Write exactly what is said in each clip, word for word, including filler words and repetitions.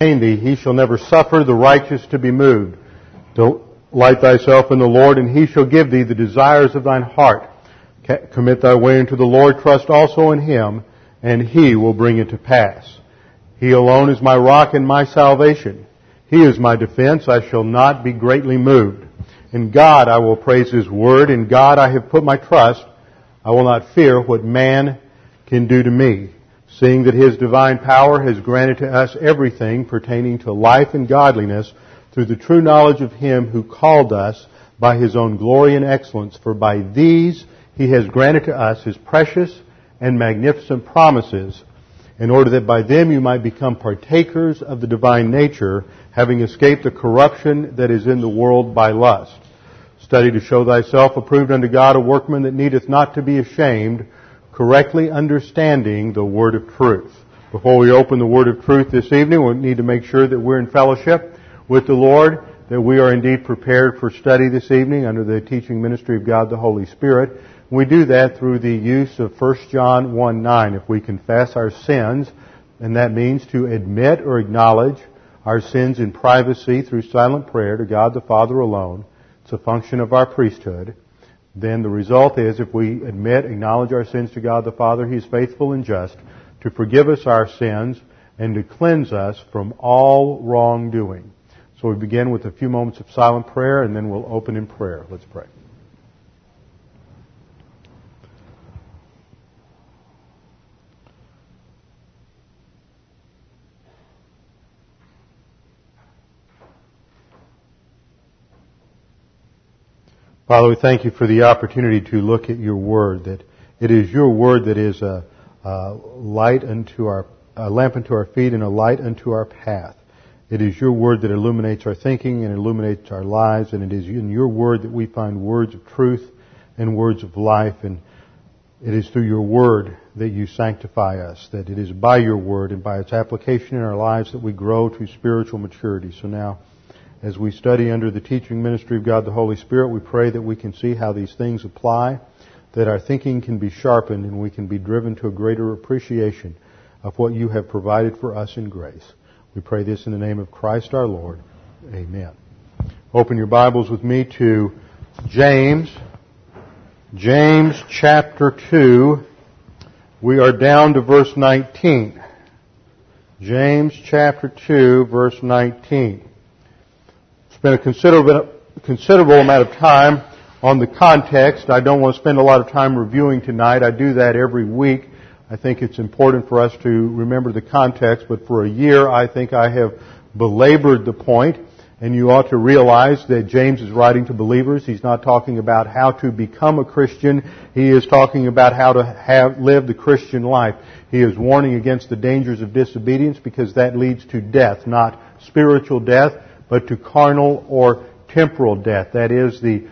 thee, he shall never suffer the righteous to be moved. Delight thyself in the Lord, and he shall give thee the desires of thine heart. Commit thy way unto the Lord, trust also in him, and he will bring it to pass. He alone is my rock and my salvation. He is my defense, I shall not be greatly moved. In God I will praise his word, in God I have put my trust. I will not fear what man can do to me, seeing that his divine power has granted to us everything pertaining to life and godliness through the true knowledge of him who called us by his own glory and excellence. For by these he has granted to us his precious and magnificent promises, in order that by them you might become partakers of the divine nature, having escaped the corruption that is in the world by lust. Study to show thyself approved unto God, a workman that needeth not to be ashamed, correctly understanding the word of truth. Before we open the word of truth this evening, we need to make sure that we're in fellowship with the Lord, that we are indeed prepared for study this evening under the teaching ministry of God the Holy Spirit. We do that through the use of First John one nine. If we confess our sins, and that means to admit or acknowledge our sins in privacy through silent prayer to God the Father alone, it's a function of our priesthood, then the result is if we admit, acknowledge our sins to God the Father, he is faithful and just to forgive us our sins and to cleanse us from all wrongdoing. So we begin with a few moments of silent prayer, and then we'll open in prayer. Let's pray. Father, we thank you for the opportunity to look at your word, that it is your word that is a, a light unto our, a lamp unto our feet and a light unto our path. It is your word that illuminates our thinking and illuminates our lives, and it is in your word that we find words of truth and words of life, and it is through your word that you sanctify us, that it is by your word and by its application in our lives that we grow to spiritual maturity. So now, as we study under the teaching ministry of God the Holy Spirit, we pray that we can see how these things apply, that our thinking can be sharpened, and we can be driven to a greater appreciation of what you have provided for us in grace. We pray this in the name of Christ our Lord. Amen. Open your Bibles with me to James. James chapter two. We are down to verse nineteen. James chapter two, verse nineteen. Been a considerable, considerable amount of time on the context. I don't want to spend a lot of time reviewing tonight. I do that every week. I think it's important for us to remember the context, but for a year I think I have belabored the point, and you ought to realize that James is writing to believers. He's not talking about how to become a Christian. He is talking about how to have, live the Christian life. He is warning against the dangers of disobedience, because that leads to death, not spiritual death, but to carnal or temporal death. That is, the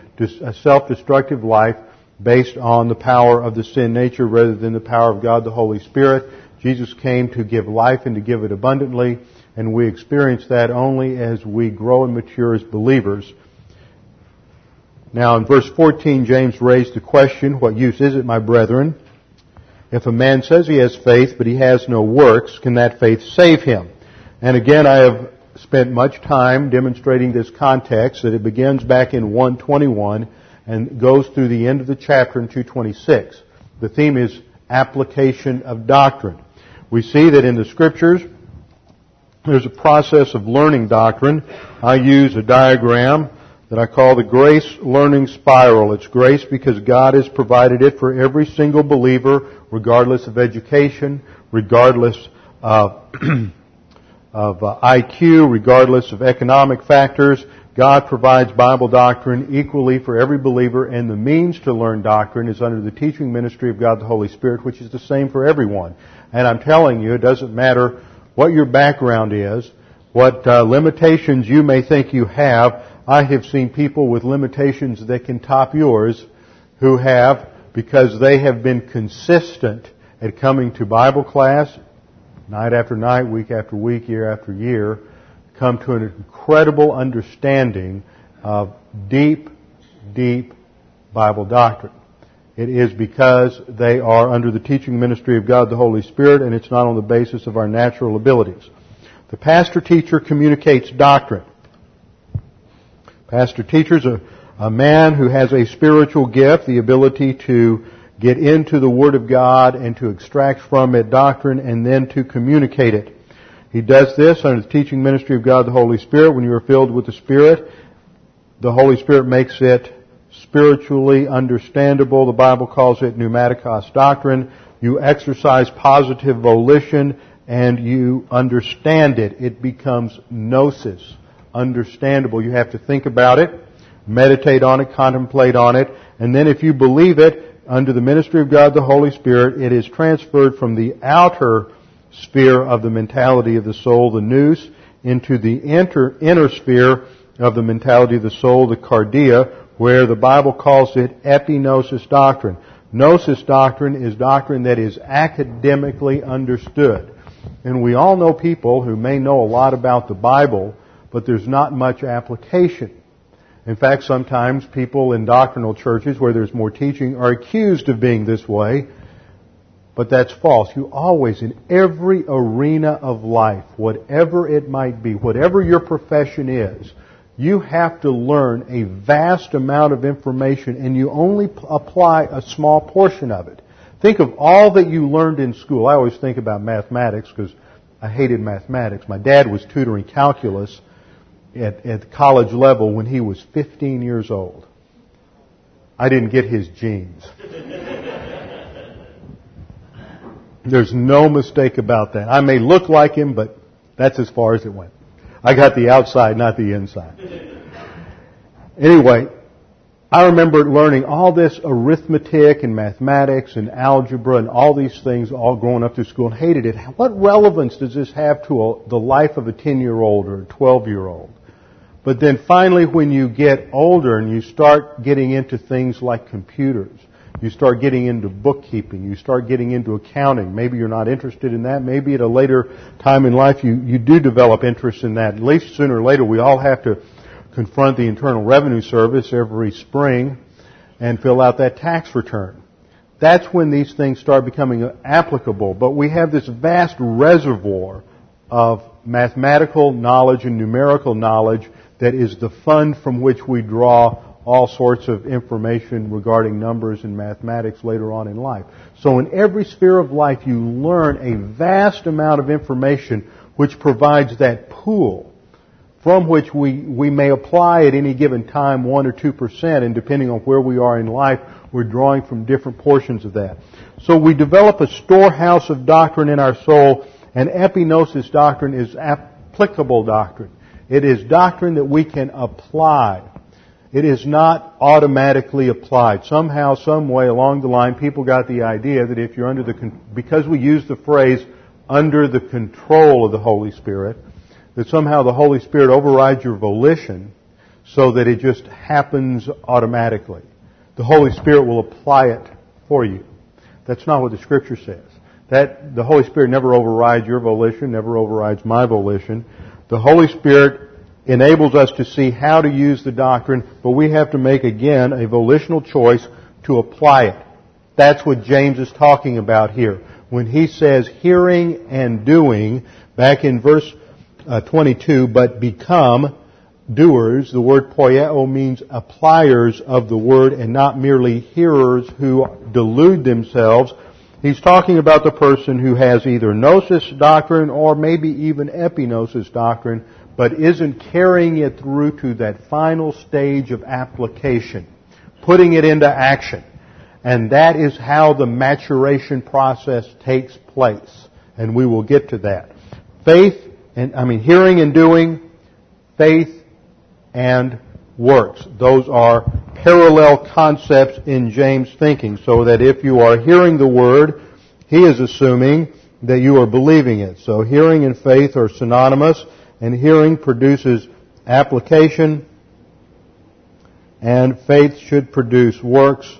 self-destructive life based on the power of the sin nature rather than the power of God the Holy Spirit. Jesus came to give life and to give it abundantly, and we experience that only as we grow and mature as believers. Now, in verse fourteen, James raised the question, what use is it, my brethren? If a man says he has faith, but he has no works, can that faith save him? And again, I have spent much time demonstrating this context, that it begins back in one twenty-one and goes through the end of the chapter in two twenty-six. The theme is application of doctrine. We see that in the Scriptures there's a process of learning doctrine. I use a diagram that I call the grace learning spiral. It's grace because God has provided it for every single believer, regardless of education, regardless of of uh, I Q, regardless of economic factors. God provides Bible doctrine equally for every believer, and the means to learn doctrine is under the teaching ministry of God the Holy Spirit, which is the same for everyone. And I'm telling you, it doesn't matter what your background is, what uh, limitations you may think you have. I have seen people with limitations that can top yours who have, because they have been consistent at coming to Bible class, night after night, week after week, year after year, come to an incredible understanding of deep, deep Bible doctrine. It is because they are under the teaching ministry of God the Holy Spirit, and it's not on the basis of our natural abilities. The pastor-teacher communicates doctrine. Pastor-teacher is a, a man who has a spiritual gift, the ability to get into the Word of God and to extract from it doctrine and then to communicate it. He does this under the teaching ministry of God the Holy Spirit. When you are filled with the Spirit, the Holy Spirit makes it spiritually understandable. The Bible calls it pneumatikos doctrine. You exercise positive volition and you understand it. It becomes gnosis, understandable. You have to think about it, meditate on it, contemplate on it, and then if you believe it, under the ministry of God the Holy Spirit, it is transferred from the outer sphere of the mentality of the soul, the nous, into the inter, inner sphere of the mentality of the soul, the cardia, where the Bible calls it epignosis doctrine. Gnosis doctrine is doctrine that is academically understood. And we all know people who may know a lot about the Bible, but there's not much application. In fact, sometimes people in doctrinal churches where there's more teaching are accused of being this way. But that's false. You always, in every arena of life, whatever it might be, whatever your profession is, you have to learn a vast amount of information and you only p- apply a small portion of it. Think of all that you learned in school. I always think about mathematics because I hated mathematics. My dad was tutoring calculus at, at the college level when he was fifteen years old. I didn't get his genes. There's no mistake about that. I may look like him, but that's as far as it went. I got the outside, not the inside. Anyway, I remember learning all this arithmetic and mathematics and algebra and all these things all growing up through school and hated it. What relevance does this have to a, the life of a ten-year-old or a twelve-year-old? But then finally when you get older and you start getting into things like computers, you start getting into bookkeeping. You start getting into accounting. Maybe you're not interested in that. Maybe at a later time in life you, you do develop interest in that. At least sooner or later we all have to confront the Internal Revenue Service every spring and fill out that tax return. That's when these things start becoming applicable. But we have this vast reservoir of mathematical knowledge and numerical knowledge that is the fund from which we draw all sorts of information regarding numbers and mathematics later on in life. So in every sphere of life, you learn a vast amount of information which provides that pool from which we, we may apply at any given time one or two percent, and depending on where we are in life, we're drawing from different portions of that. So we develop a storehouse of doctrine in our soul, and epignosis doctrine is applicable doctrine. It is doctrine that we can apply. It is not automatically applied. Somehow, some way along the line, people got the idea that if you're under the, because we use the phrase under the control of the Holy Spirit, that somehow the Holy Spirit overrides your volition so that it just happens automatically. The Holy Spirit will apply it for you. That's not what the Scripture says. That the Holy Spirit never overrides your volition, never overrides my volition. The Holy Spirit enables us to see how to use the doctrine, but we have to make, again, a volitional choice to apply it. That's what James is talking about here. When he says hearing and doing, back in verse uh, twenty-two, but become doers, the word poieo means appliers of the word and not merely hearers who delude themselves. He's talking about the person who has either gnosis doctrine or maybe even epignosis doctrine, but isn't carrying it through to that final stage of application, putting it into action. And that is how the maturation process takes place. And we will get to that. Faith, and I mean hearing and doing, faith and works. Those are parallel concepts in James' thinking, so that if you are hearing the Word, he is assuming that you are believing it. So hearing and faith are synonymous. And hearing produces application, and faith should produce works.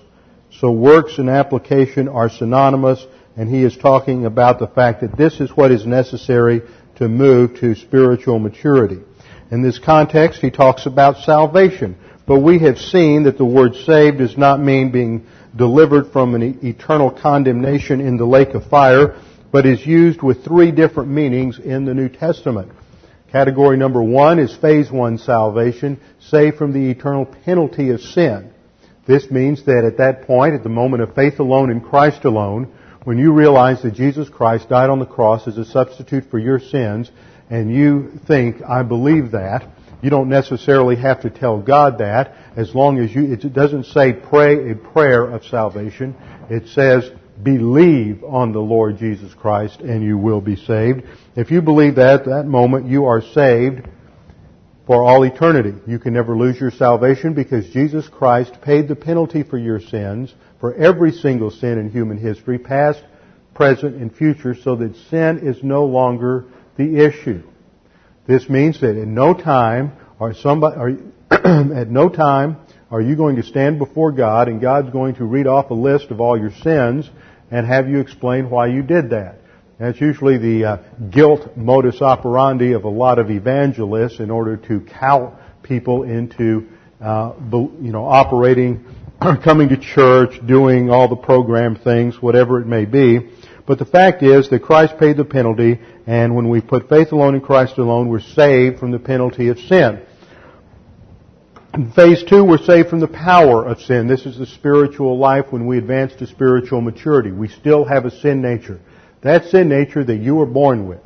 So works and application are synonymous, and he is talking about the fact that this is what is necessary to move to spiritual maturity. In this context, he talks about salvation. But we have seen that the word saved does not mean being delivered from an eternal condemnation in the lake of fire, but is used with three different meanings in the New Testament. Category number one is phase one salvation, saved from the eternal penalty of sin. This means that at that point, at the moment of faith alone in Christ alone, when you realize that Jesus Christ died on the cross as a substitute for your sins, and you think, I believe that, you don't necessarily have to tell God that, as long as you, it doesn't say pray a prayer of salvation. It says, believe on the Lord Jesus Christ and you will be saved. If you believe that, at that moment you are saved for all eternity. You can never lose your salvation because Jesus Christ paid the penalty for your sins, for every single sin in human history, past, present, and future, so that sin is no longer the issue. This means that at no time are somebody, are, at no time are you going to stand before God and God's going to read off a list of all your sins and have you explain why you did that. That's usually the uh, guilt modus operandi of a lot of evangelists in order to cow people into, uh, you know, operating, coming to church, doing all the program things, whatever it may be. But the fact is that Christ paid the penalty, and when we put faith alone in Christ alone, we're saved from the penalty of sin. In phase two, we're saved from the power of sin. This is the spiritual life when we advance to spiritual maturity. We still have a sin nature. That sin nature that you were born with,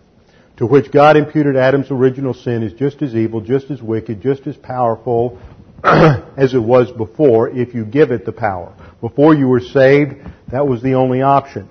to which God imputed Adam's original sin, is just as evil, just as wicked, just as powerful as it was before, if you give it the power. Before you were saved, that was the only option.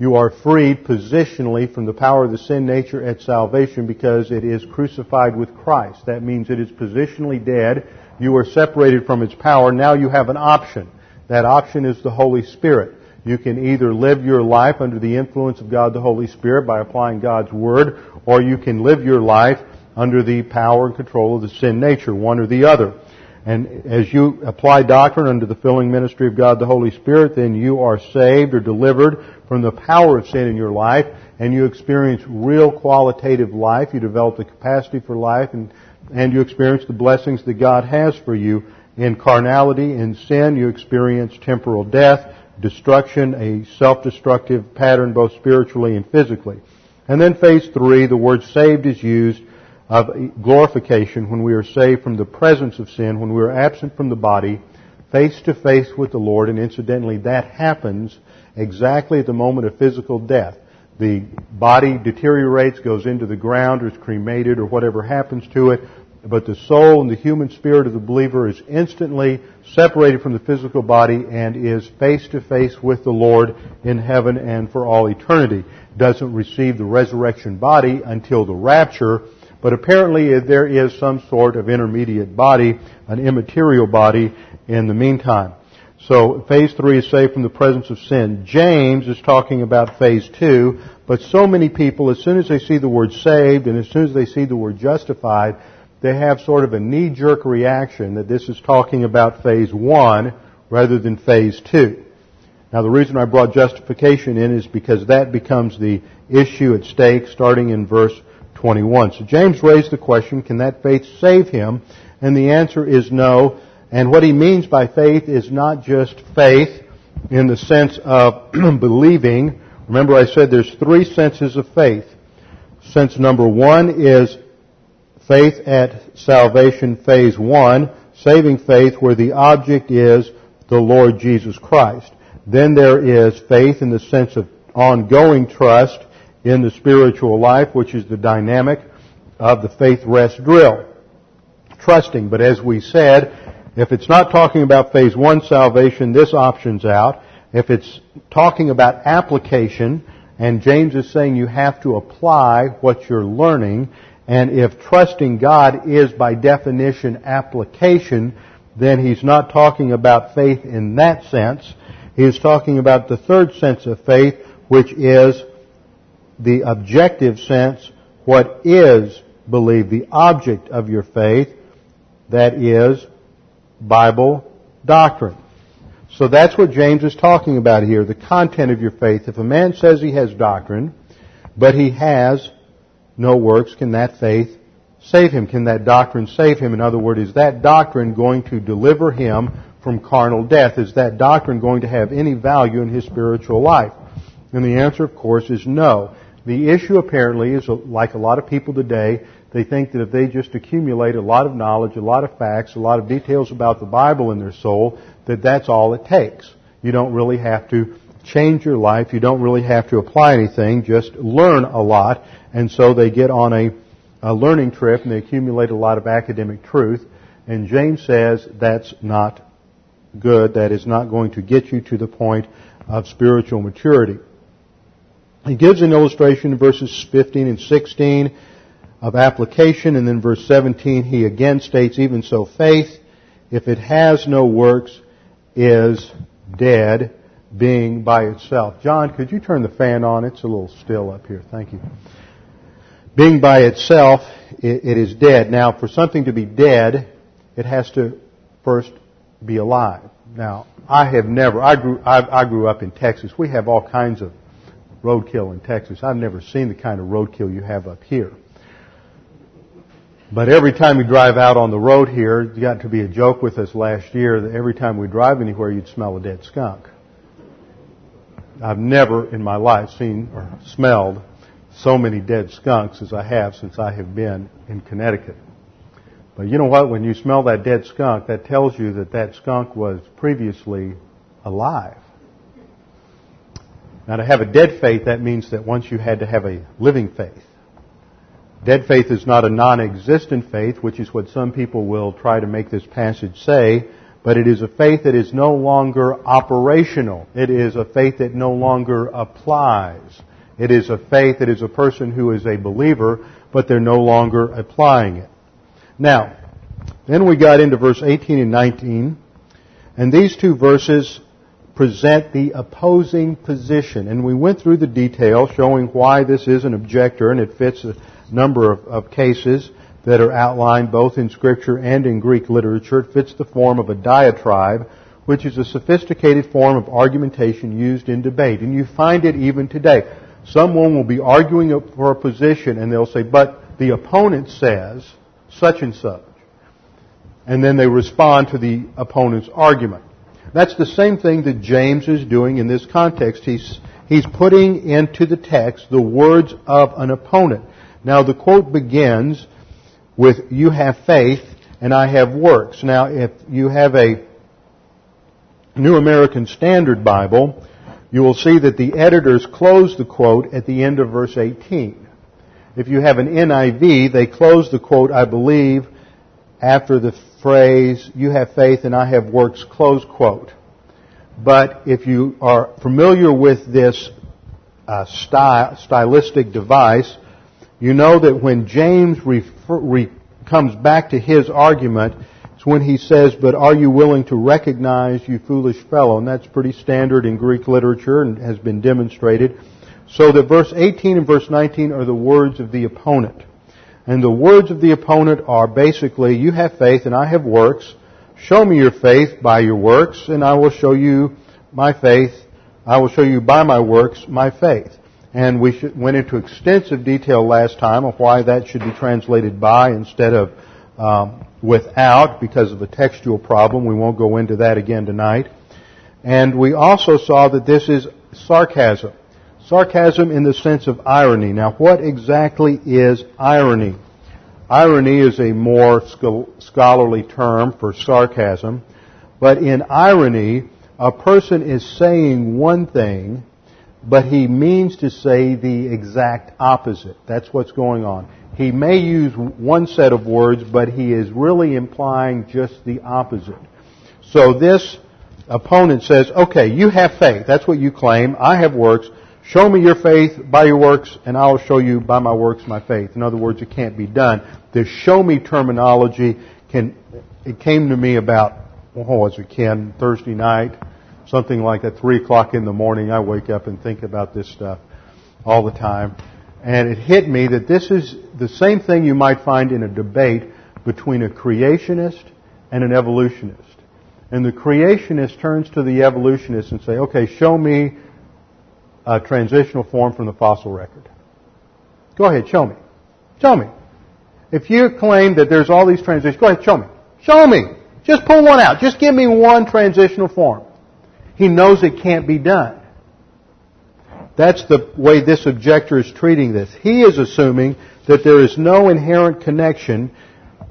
You are freed positionally from the power of the sin nature at salvation because it is crucified with Christ. That means it is positionally dead. You are separated from its power. Now you have an option. That option is the Holy Spirit. You can either live your life under the influence of God the Holy Spirit by applying God's Word, or you can live your life under the power and control of the sin nature, one or the other. And as you apply doctrine under the filling ministry of God the Holy Spirit, then you are saved or delivered from the power of sin in your life, and you experience real qualitative life. You develop the capacity for life, and, and you experience the blessings that God has for you. In carnality, in sin, you experience temporal death, destruction, a self-destructive pattern both spiritually and physically. And then phase three, the word saved is used of glorification when we are saved from the presence of sin, when we are absent from the body, face-to-face with the Lord. And incidentally, that happens exactly at the moment of physical death. The body deteriorates, goes into the ground, or is cremated, or whatever happens to it. But the soul and the human spirit of the believer is instantly separated from the physical body and is face-to-face with the Lord in heaven and for all eternity. Doesn't receive the resurrection body until the rapture, but apparently there is some sort of intermediate body, an immaterial body in the meantime. So phase three is saved from the presence of sin. James is talking about phase two, but so many people, as soon as they see the word saved and as soon as they see the word justified, they have sort of a knee-jerk reaction that this is talking about phase one rather than phase two. Now, the reason I brought justification in is because that becomes the issue at stake starting in verse twenty-one. So James raised the question, can that faith save him? And the answer is no. And what he means by faith is not just faith in the sense of believing. Remember I said there's three senses of faith. Sense number one is faith at salvation, phase one, saving faith where the object is the Lord Jesus Christ. Then there is faith in the sense of ongoing trust in the spiritual life, which is the dynamic of the faith rest drill. Trusting, but as we said, if it's not talking about phase one salvation, this option's out. If it's talking about application, and James is saying you have to apply what you're learning, and if trusting God is by definition application, then he's not talking about faith in that sense. He is talking about the third sense of faith, which is the objective sense, what is believed, the object of your faith, that is Bible doctrine. So that's what James is talking about here, the content of your faith. If a man says he has doctrine, but he has no works, can that faith save him? Can that doctrine save him? In other words, is that doctrine going to deliver him from carnal death? Is that doctrine going to have any value in his spiritual life? And the answer, of course, is no. The issue apparently is, like a lot of people today, they think that if they just accumulate a lot of knowledge, a lot of facts, a lot of details about the Bible in their soul, that that's all it takes. You don't really have to change your life. You don't really have to apply anything. Just learn a lot. And so they get on a, a learning trip and they accumulate a lot of academic truth. And James says that's not good. That is not going to get you to the point of spiritual maturity. He gives an illustration in verses fifteen and sixteen of application, and then verse seventeen he again states, even so faith, if it has no works, is dead, being by itself. John, could you turn the fan on? It's a little still up here. Thank you. Being by itself, it, it is dead. Now, for something to be dead, it has to first be alive. Now, I have never, I grew, I, I grew up in Texas. We have all kinds of roadkill in Texas. I've never seen the kind of roadkill you have up here. But every time we drive out on the road here, it got to be a joke with us last year that every time we drive anywhere, you'd smell a dead skunk. I've never in my life seen or smelled so many dead skunks as I have since I have been in Connecticut. But you know what? When you smell that dead skunk, that tells you that that skunk was previously alive. Now, to have a dead faith, that means that once you had to have a living faith. Dead faith is not a non-existent faith, which is what some people will try to make this passage say, but it is a faith that is no longer operational. It is a faith that no longer applies. It is a faith that is a person who is a believer, but they're no longer applying it. Now, then we got into verse eighteen and nineteen, and these two verses present the opposing position. And we went through the detail showing why this is an objector, and it fits a number of, of cases that are outlined both in Scripture and in Greek literature. It fits the form of a diatribe, which is a sophisticated form of argumentation used in debate. And you find it even today. Someone will be arguing for a position, and they'll say, but the opponent says such and such. And then they respond to the opponent's argument. That's the same thing that James is doing in this context. He's, he's putting into the text the words of an opponent. Now, the quote begins with, you have faith and I have works. Now, if you have a New American Standard Bible, you will see that the editors close the quote at the end of verse eighteen. If you have an N I V, they close the quote, I believe, after the phrase, you have faith and I have works, close quote. But if you are familiar with this uh, sty- stylistic device, you know that when James refer- re- comes back to his argument, it's when he says, but are you willing to recognize, you foolish fellow? And that's pretty standard in Greek literature and has been demonstrated. So that verse eighteen and verse nineteen are the words of the opponent. And the words of the opponent are basically, you have faith and I have works. Show me your faith by your works, and I will show you my faith. I will show you by my works my faith. And we went into extensive detail last time of why that should be translated by instead of um, without because of a textual problem. We won't go into that again tonight. And we also saw that this is sarcasm. Sarcasm in the sense of irony. Now, what exactly is irony? Irony is a more scholarly term for sarcasm. But in irony, a person is saying one thing, but he means to say the exact opposite. That's what's going on. He may use one set of words, but he is really implying just the opposite. So this opponent says, okay, you have faith. That's what you claim. I have works. Show me your faith by your works, and I will show you by my works my faith. In other words, it can't be done. This show me terminology, can it came to me about, what was it, Ken, Thursday night, something like at three o'clock in the morning. I wake up and think about this stuff all the time. And it hit me that this is the same thing you might find in a debate between a creationist and an evolutionist. And the creationist turns to the evolutionist and say, okay, show me a transitional form from the fossil record. Go ahead, show me. Show me. If you claim that there's all these transitions, go ahead, show me. Show me. Just pull one out. Just give me one transitional form. He knows it can't be done. That's the way this objector is treating this. He is assuming that there is no inherent connection,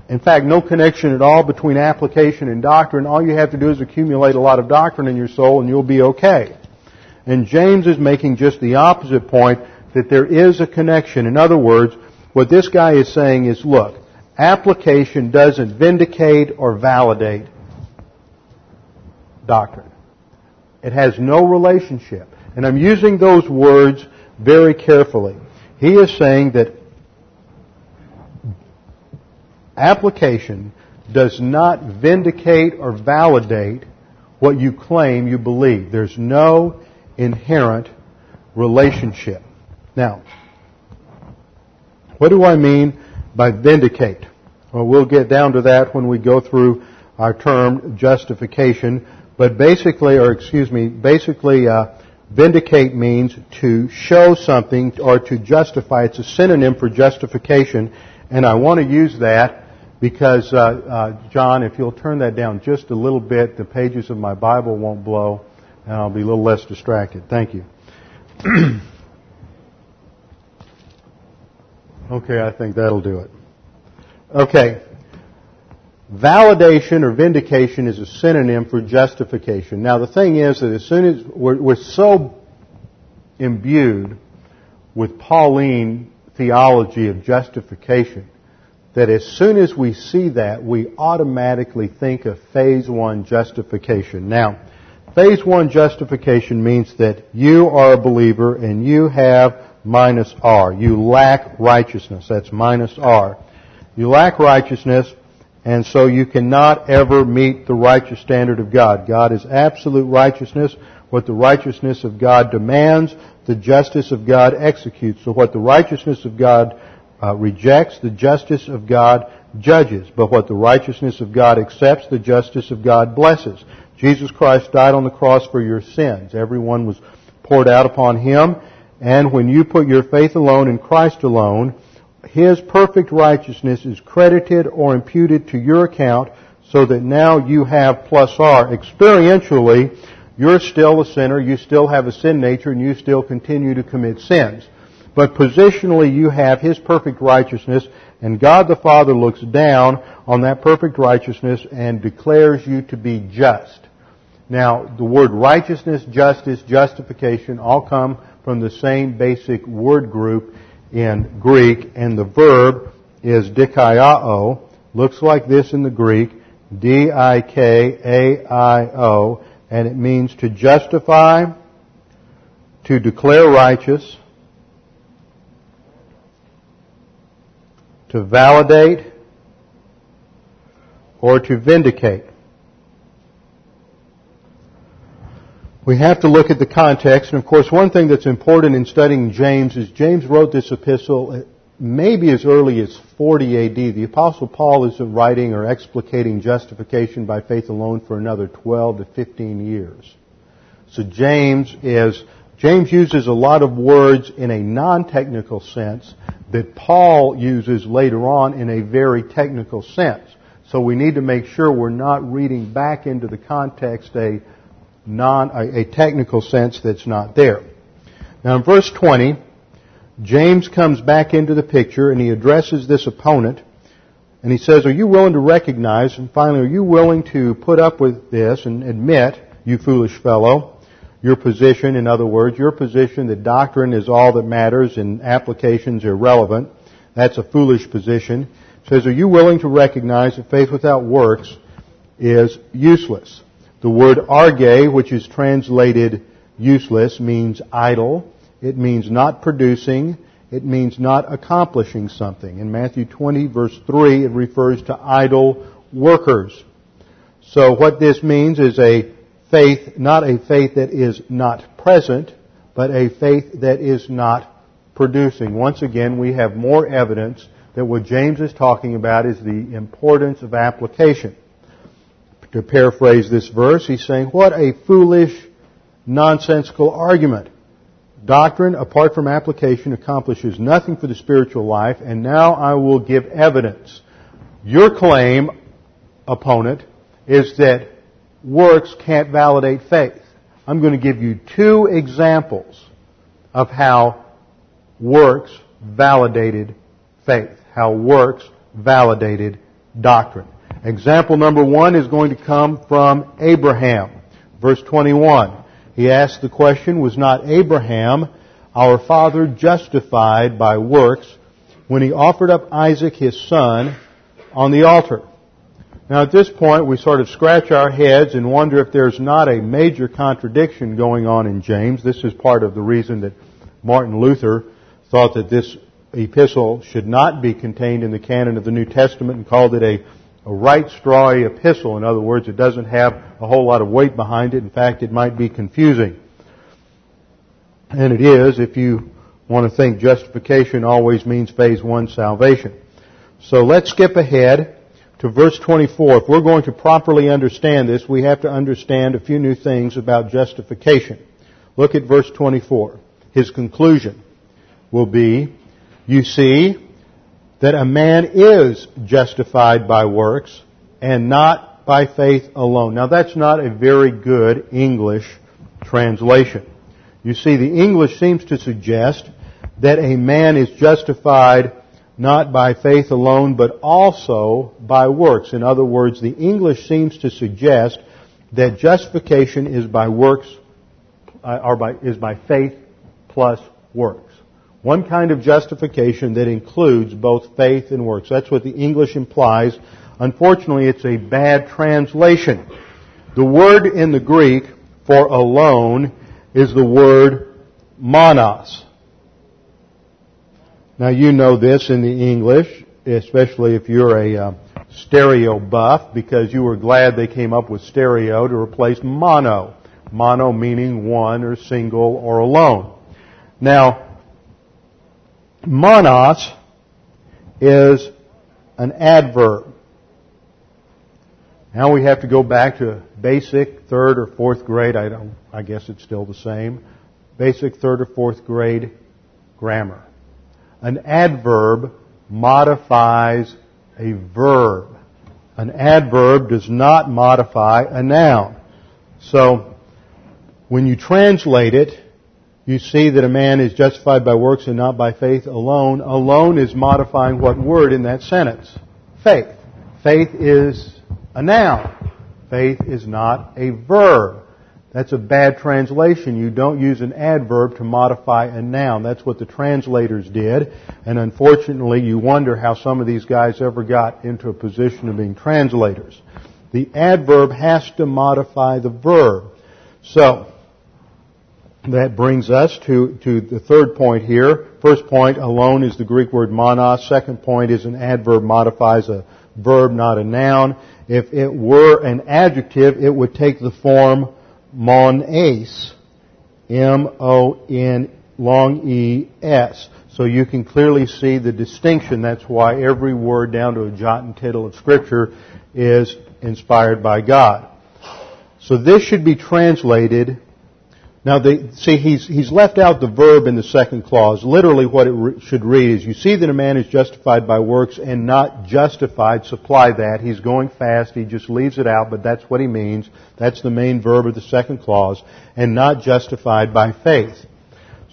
in fact, no connection at all between application and doctrine. All you have to do is accumulate a lot of doctrine in your soul and you'll be okay. And James is making just the opposite point, that there is a connection. In other words, what this guy is saying is, look, application doesn't vindicate or validate doctrine. It has no relationship. And I'm using those words very carefully. He is saying that application does not vindicate or validate what you claim you believe. There's no inherent relationship. Now, what do I mean by vindicate? Well, we'll get down to that when we go through our term justification. But basically, or excuse me, basically... Uh, Vindicate means to show something or to justify. It's a synonym for justification. And I want to use that because, uh, uh, John, if you'll turn that down just a little bit, the pages of my Bible won't blow and I'll be a little less distracted. Thank you. Okay, I think that'll do it. Okay. Validation or vindication is a synonym for justification. Now, the thing is that as soon as we're, we're so imbued with Pauline theology of justification that as soon as we see that, we automatically think of phase one justification. Now, phase one justification means that you are a believer and you have minus R. You lack righteousness. That's minus R. You lack righteousness. And so you cannot ever meet the righteous standard of God. God is absolute righteousness. What the righteousness of God demands, the justice of God executes. So what the righteousness of God uh, rejects, the justice of God judges. But what the righteousness of God accepts, the justice of God blesses. Jesus Christ died on the cross for your sins. Everyone was poured out upon Him. And when you put your faith alone in Christ alone, His perfect righteousness is credited or imputed to your account so that now you have plus R. Experientially, you're still a sinner, you still have a sin nature, and you still continue to commit sins. But positionally, you have His perfect righteousness, and God the Father looks down on that perfect righteousness and declares you to be just. Now, the word righteousness, justice, justification all come from the same basic word group in Greek, and the verb is dikaiō. Looks like this in the Greek, D I K A I O, and it means to justify, to declare righteous, to validate, or to vindicate. We have to look at the context. And, of course, one thing that's important in studying James is James wrote this epistle maybe as early as forty A D. The Apostle Paul is writing or explicating justification by faith alone for another twelve to fifteen years. So James is James uses a lot of words in a non-technical sense that Paul uses later on in a very technical sense. So we need to make sure we're not reading back into the context a Non, a, a technical sense that's not there. Now in verse twenty, James comes back into the picture and he addresses this opponent and he says, are you willing to recognize, and finally, are you willing to put up with this and admit, you foolish fellow, your position, in other words, your position that doctrine is all that matters and application's irrelevant. That's a foolish position. He says, are you willing to recognize that faith without works is useless? The word arge, which is translated useless, means idle. It means not producing. It means not accomplishing something. In Matthew twenty, verse three, it refers to idle workers. So what this means is a faith, not a faith that is not present, but a faith that is not producing. Once again, we have more evidence that what James is talking about is the importance of application. To paraphrase this verse, he's saying, what a foolish, nonsensical argument. Doctrine, apart from application, accomplishes nothing for the spiritual life, and now I will give evidence. Your claim, opponent, is that works can't validate faith. I'm going to give you two examples of how works validated faith, how works validated doctrine. Example number one is going to come from Abraham. Verse twenty-one, he asked the question, was not Abraham, our father, justified by works when he offered up Isaac his son on the altar? Now at this point we sort of scratch our heads and wonder if there's not a major contradiction going on in James. This is part of the reason that Martin Luther thought that this epistle should not be contained in the canon of the New Testament and called it a, a right strawy epistle. In other words, it doesn't have a whole lot of weight behind it. In fact, it might be confusing. And it is if you want to think justification always means phase one salvation. So let's skip ahead to verse twenty-four. If we're going to properly understand this, we have to understand a few new things about justification. Look at verse twenty-four. His conclusion will be, you see that a man is justified by works and not by faith alone. Now that's not a very good English translation. You see, the English seems to suggest that a man is justified not by faith alone, but also by works. In other words, the English seems to suggest that justification is by works, uh, or by, is by faith plus works. One kind of justification that includes both faith and works. That's what the English implies. Unfortunately, it's a bad translation. The word in the Greek for alone is the word monos. Now you know this in the English, especially if you're a uh, stereo buff, because you were glad they came up with stereo to replace mono. Mono meaning one or single or alone. Now, monos is an adverb. Now we have to go back to basic third or fourth grade. I don't. I guess it's still the same. Basic third or fourth grade grammar. An adverb modifies a verb. An adverb does not modify a noun. So when you translate it, you see that a man is justified by works and not by faith alone. Alone is modifying what word in that sentence? Faith. Faith is a noun. Faith is not a verb. That's a bad translation. You don't use an adverb to modify a noun. That's what the translators did. And unfortunately, you wonder how some of these guys ever got into a position of being translators. The adverb has to modify the verb. So, that brings us to, to the third point here. First point, alone is the Greek word monos. Second point is an adverb modifies a verb, not a noun. If it were an adjective, it would take the form mones, M O N, long E S. So you can clearly see the distinction. That's why every word down to a jot and tittle of Scripture is inspired by God. So this should be translated. Now, they, see, he's he's left out the verb in the second clause. Literally what it re- should read is, you see that a man is justified by works and not justified. Supply that. He's going fast. He just leaves it out, but that's what he means. That's the main verb of the second clause. And not justified by faith.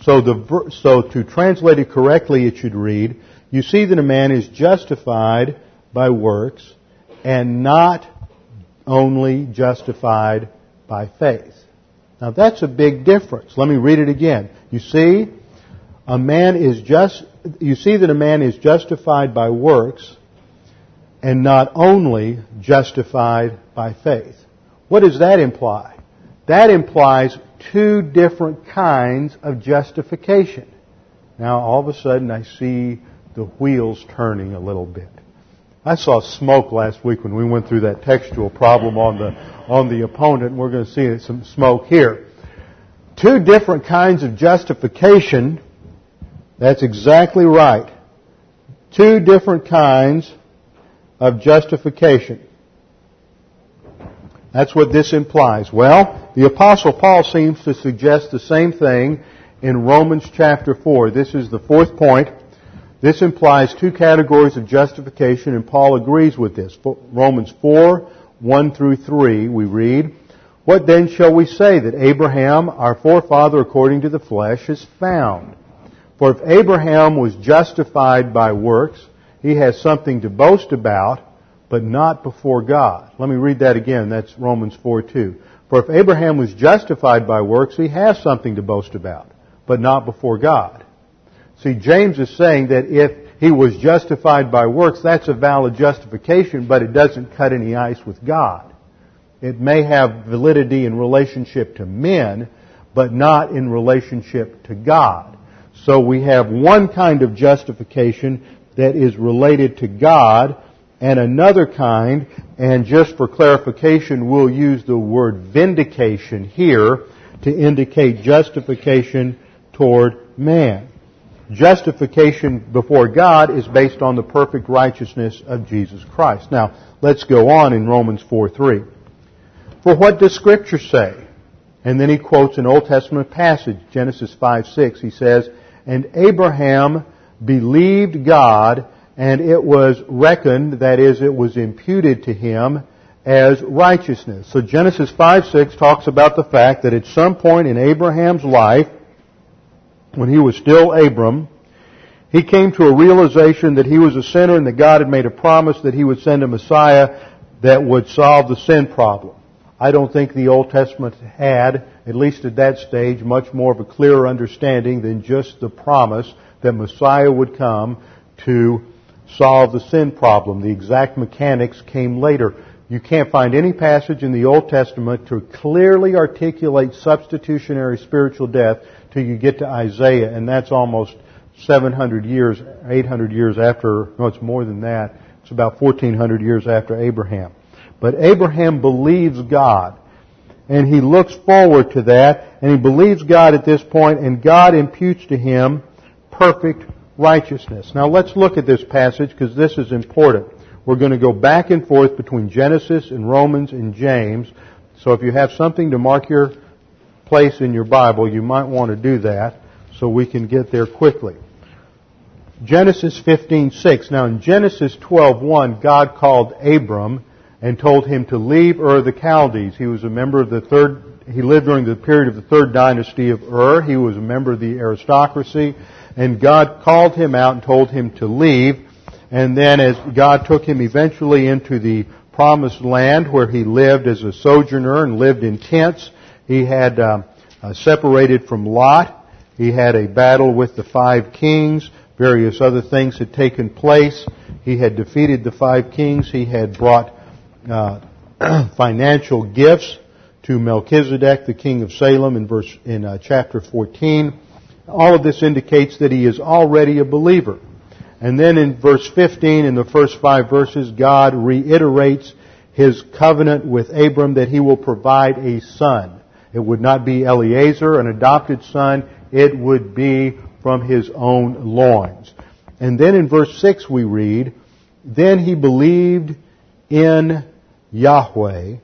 So the ver- so to translate it correctly, it should read, you see that a man is justified by works and not only justified by faith. Now that's a big difference. Let me read it again. You see, a man is just, you see that a man is justified by works and not only justified by faith. What does that imply? That implies two different kinds of justification. Now all of a sudden I see the wheels turning a little bit. I saw smoke last week when we went through that textual problem on the on the opponent. We're going to see some smoke here. Two different kinds of justification. That's exactly right. Two different kinds of justification. That's what this implies. Well, the Apostle Paul seems to suggest the same thing in Romans chapter four. This is the fourth point. This implies two categories of justification, and Paul agrees with this. Romans four, one through three, we read, What then shall we say that Abraham, our forefather according to the flesh, is found? For if Abraham was justified by works, he has something to boast about, but not before God. Let me read that again. That's Romans four two. For if Abraham was justified by works, he has something to boast about, but not before God. See, James is saying that if he was justified by works, that's a valid justification, but it doesn't cut any ice with God. It may have validity in relationship to men, but not in relationship to God. So we have one kind of justification that is related to God and another kind, and just for clarification, we'll use the word vindication here to indicate justification toward man. Justification before God is based on the perfect righteousness of Jesus Christ. Now, let's go on in Romans four three. For what does Scripture say? And then he quotes an Old Testament passage, Genesis five six. He says, And Abraham believed God, and it was reckoned, that is, it was imputed to him as righteousness. So Genesis five six talks about the fact that at some point in Abraham's life, when he was still Abram, he came to a realization that he was a sinner and that God had made a promise that he would send a Messiah that would solve the sin problem. I don't think the Old Testament had, at least at that stage, much more of a clearer understanding than just the promise that Messiah would come to solve the sin problem. The exact mechanics came later. You can't find any passage in the Old Testament to clearly articulate substitutionary spiritual death till you get to Isaiah, and that's almost seven hundred years, eight hundred years after, no, it's more than that. It's about fourteen hundred years after Abraham. But Abraham believes God, and he looks forward to that, and he believes God at this point, and God imputes to him perfect righteousness. Now let's look at this passage, because this is important. We're going to go back and forth between Genesis and Romans and James, so if you have something to mark your place in your Bible, you might want to do that, so we can get there quickly. Genesis fifteen six. Now in Genesis twelve one, God called Abram and told him to leave Ur of the Chaldees. He was a member of the third, he lived during the period of the third dynasty of Ur. He was a member of the aristocracy. And God called him out and told him to leave. And then as God took him eventually into the promised land where he lived as a sojourner and lived in tents, he had um, uh, separated from Lot. He had a battle with the five kings. Various other things had taken place. He had defeated the five kings. He had brought Uh, financial gifts to Melchizedek, the king of Salem, in verse in uh, chapter fourteen. All of this indicates that he is already a believer. And then in verse fifteen, in the first five verses, God reiterates his covenant with Abram that he will provide a son. It would not be Eliezer, an adopted son. It would be from his own loins. And then in verse six we read, Then he believed in Yahweh,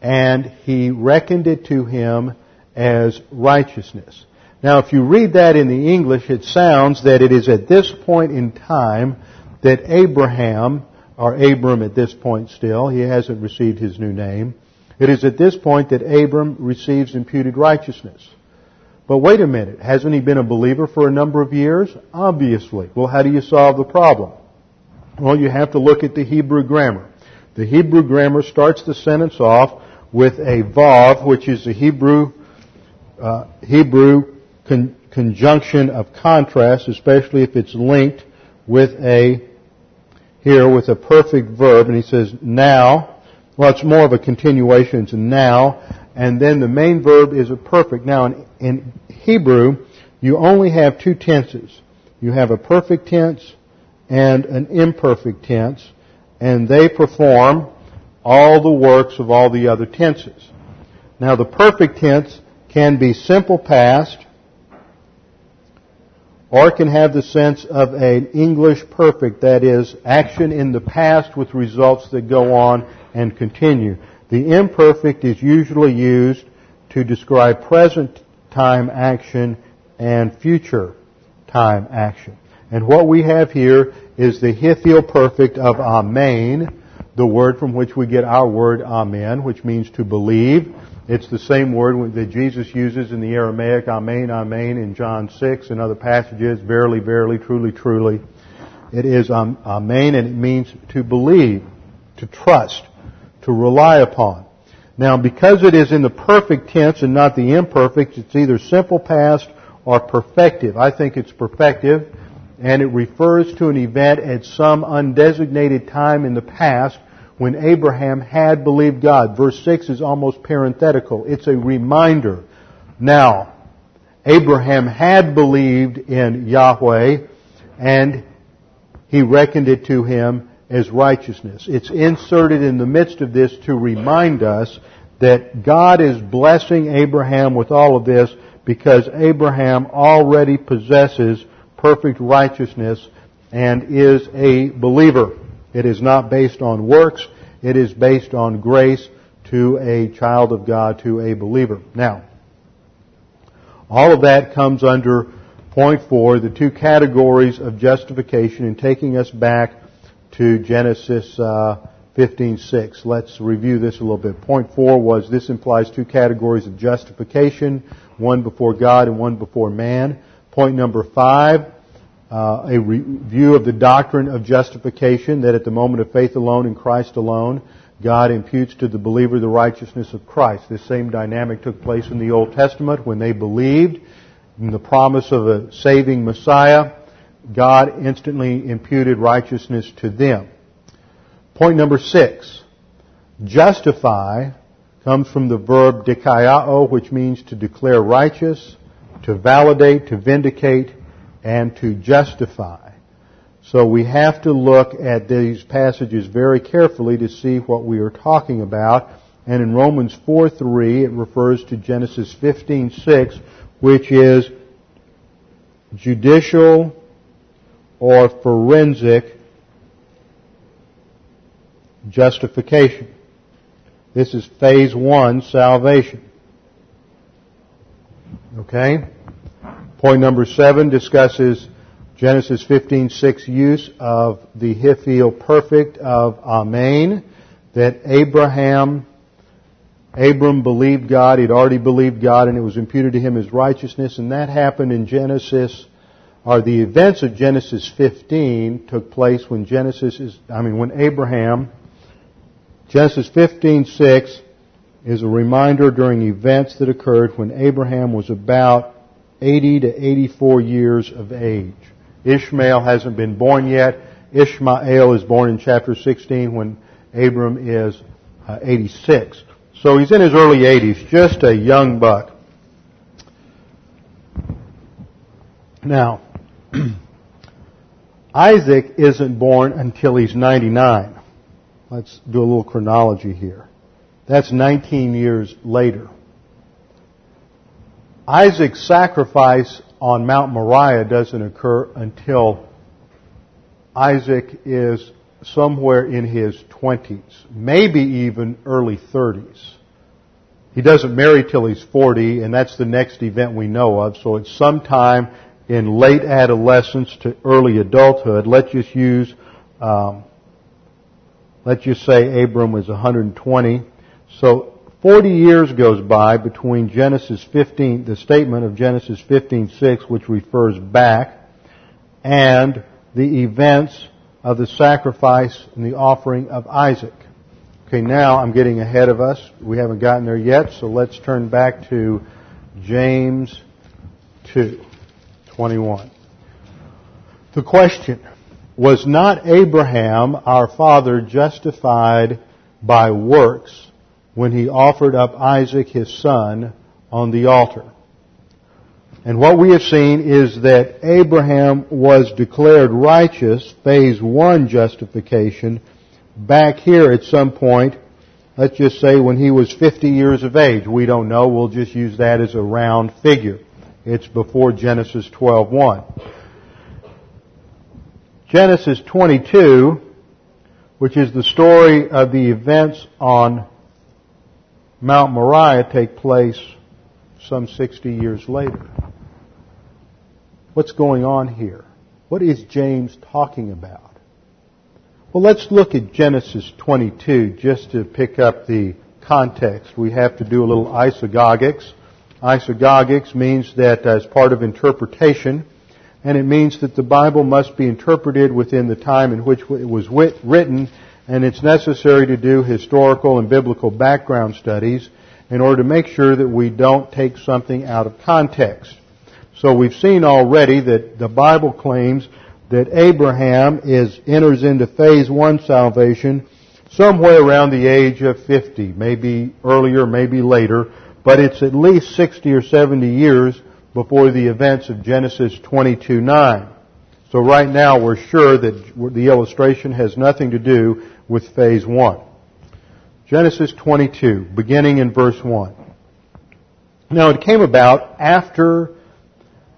and he reckoned it to him as righteousness. Now, if you read that in the English, it sounds that it is at this point in time that Abraham, or Abram at this point still, he hasn't received his new name, it is at this point that Abram receives imputed righteousness. But wait a minute, hasn't he been a believer for a number of years? Obviously. Well, how do you solve the problem? Well, you have to look at the Hebrew grammar. The Hebrew grammar starts the sentence off with a vav, which is the Hebrew uh, Hebrew con- conjunction of contrast, especially if it's linked with a here with a perfect verb. And he says now. Well, it's more of a continuation. It's now, and then the main verb is a perfect. Now, in, in Hebrew, you only have two tenses. You have a perfect tense and an imperfect tense, and they perform all the works of all the other tenses. Now, the perfect tense can be simple past, or it can have the sense of an English perfect, that is, action in the past with results that go on and continue. The imperfect is usually used to describe present time action and future time action. And what we have here is the Hithiel perfect of Amen, the word from which we get our word Amen, which means to believe. It's the same word that Jesus uses in the Aramaic, Amen, Amen, in John six and other passages, verily, verily, truly, truly. It is Amen, and it means to believe, to trust, to rely upon. Now, because it is in the perfect tense and not the imperfect, it's either simple past or perfective. I think it's perfective, and it refers to an event at some undesignated time in the past when Abraham had believed God. Verse six is almost parenthetical. It's a reminder. Now, Abraham had believed in Yahweh, and he reckoned it to him as righteousness. It's inserted in the midst of this to remind us that God is blessing Abraham with all of this because Abraham already possesses perfect righteousness and is a believer. It is not based on works. It is based on grace to a child of God, to a believer. Now, all of that comes under point four, the two categories of justification, and taking us back to Genesis uh, fifteen six. Let's review this a little bit. Point four was this implies two categories of justification, one before God and one before man. Point number five, Uh, a review of the doctrine of justification, that at the moment of faith alone in Christ alone, God imputes to the believer the righteousness of Christ. This same dynamic took place in the Old Testament when they believed in the promise of a saving Messiah. God instantly imputed righteousness to them. Point number six, justify comes from the verb dikaiō, which means to declare righteous, to validate, to vindicate, and to justify. So we have to look at these passages very carefully to see what we are talking about. And in Romans four three, it refers to Genesis fifteen six, which is judicial or forensic justification. This is phase one, salvation. Okay? Point number seven discusses Genesis fifteen six use of the Hiphil perfect of Amen, that Abraham, Abram believed God, he'd already believed God, and it was imputed to him as righteousness, and that happened in Genesis, or the events of Genesis fifteen took place when Genesis is, I mean, when Abraham, Genesis fifteen six is a reminder during events that occurred when Abraham was about eighty to eighty-four years of age. Ishmael hasn't been born yet. Ishmael is born in chapter sixteen when Abram is uh, eighty-six. So he's in his early eighties, just a young buck. Now, Isaac isn't born until he's ninety-nine. Let's do a little chronology here. That's nineteen years later. Isaac's sacrifice on Mount Moriah doesn't occur until Isaac is somewhere in his twenties, maybe even early thirties. He doesn't marry till he's forty, and that's the next event we know of. So it's sometime in late adolescence to early adulthood. Let's just use, um, let's just say Abram was one hundred twenty. So Forty years goes by between Genesis fifteen, the statement of Genesis fifteen six, which refers back, and the events of the sacrifice and the offering of Isaac. Okay, now I'm getting ahead of us. We haven't gotten there yet, so let's turn back to James two twenty-one. The question, was not Abraham, our father, justified by works when he offered up Isaac, his son, on the altar? And what we have seen is that Abraham was declared righteous, phase one justification, back here at some point, let's just say when he was fifty years of age. We don't know. We'll just use that as a round figure. It's before Genesis twelve one. Genesis twenty-two, which is the story of the events on Mount Moriah, take place some sixty years later. What's going on here? What is James talking about? Well, let's look at Genesis twenty-two just to pick up the context. We have to do a little isagogics. Isagogics means that as part of interpretation, and it means that the Bible must be interpreted within the time in which it was written, and it's necessary to do historical and biblical background studies in order to make sure that we don't take something out of context. So we've seen already that the Bible claims that Abraham is enters into phase one salvation somewhere around the age of fifty, maybe earlier, maybe later, but it's at least sixty or seventy years before the events of Genesis twenty-two nine. So right now we're sure that the illustration has nothing to do with phase one. Genesis twenty-two, beginning in verse one. Now it came about after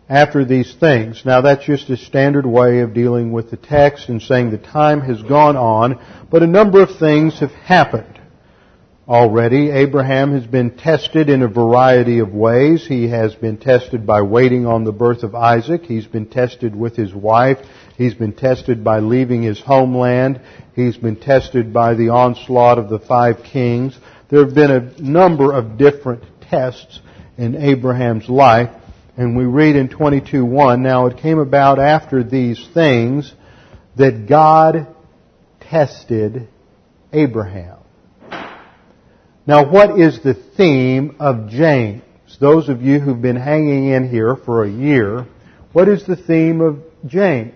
after these things. Now that's just a standard way of dealing with the text and saying the time has gone on, but a number of things have happened already. Abraham has been tested in a variety of ways. He has been tested by waiting on the birth of Isaac. He's been tested with his wife. He's been tested by leaving his homeland. He's been tested by the onslaught of the five kings. There have been a number of different tests in Abraham's life. And we read in twenty-two one, now it came about after these things that God tested Abraham. Now what is the theme of James? Those of you who've been hanging in here for a year, what is the theme of James?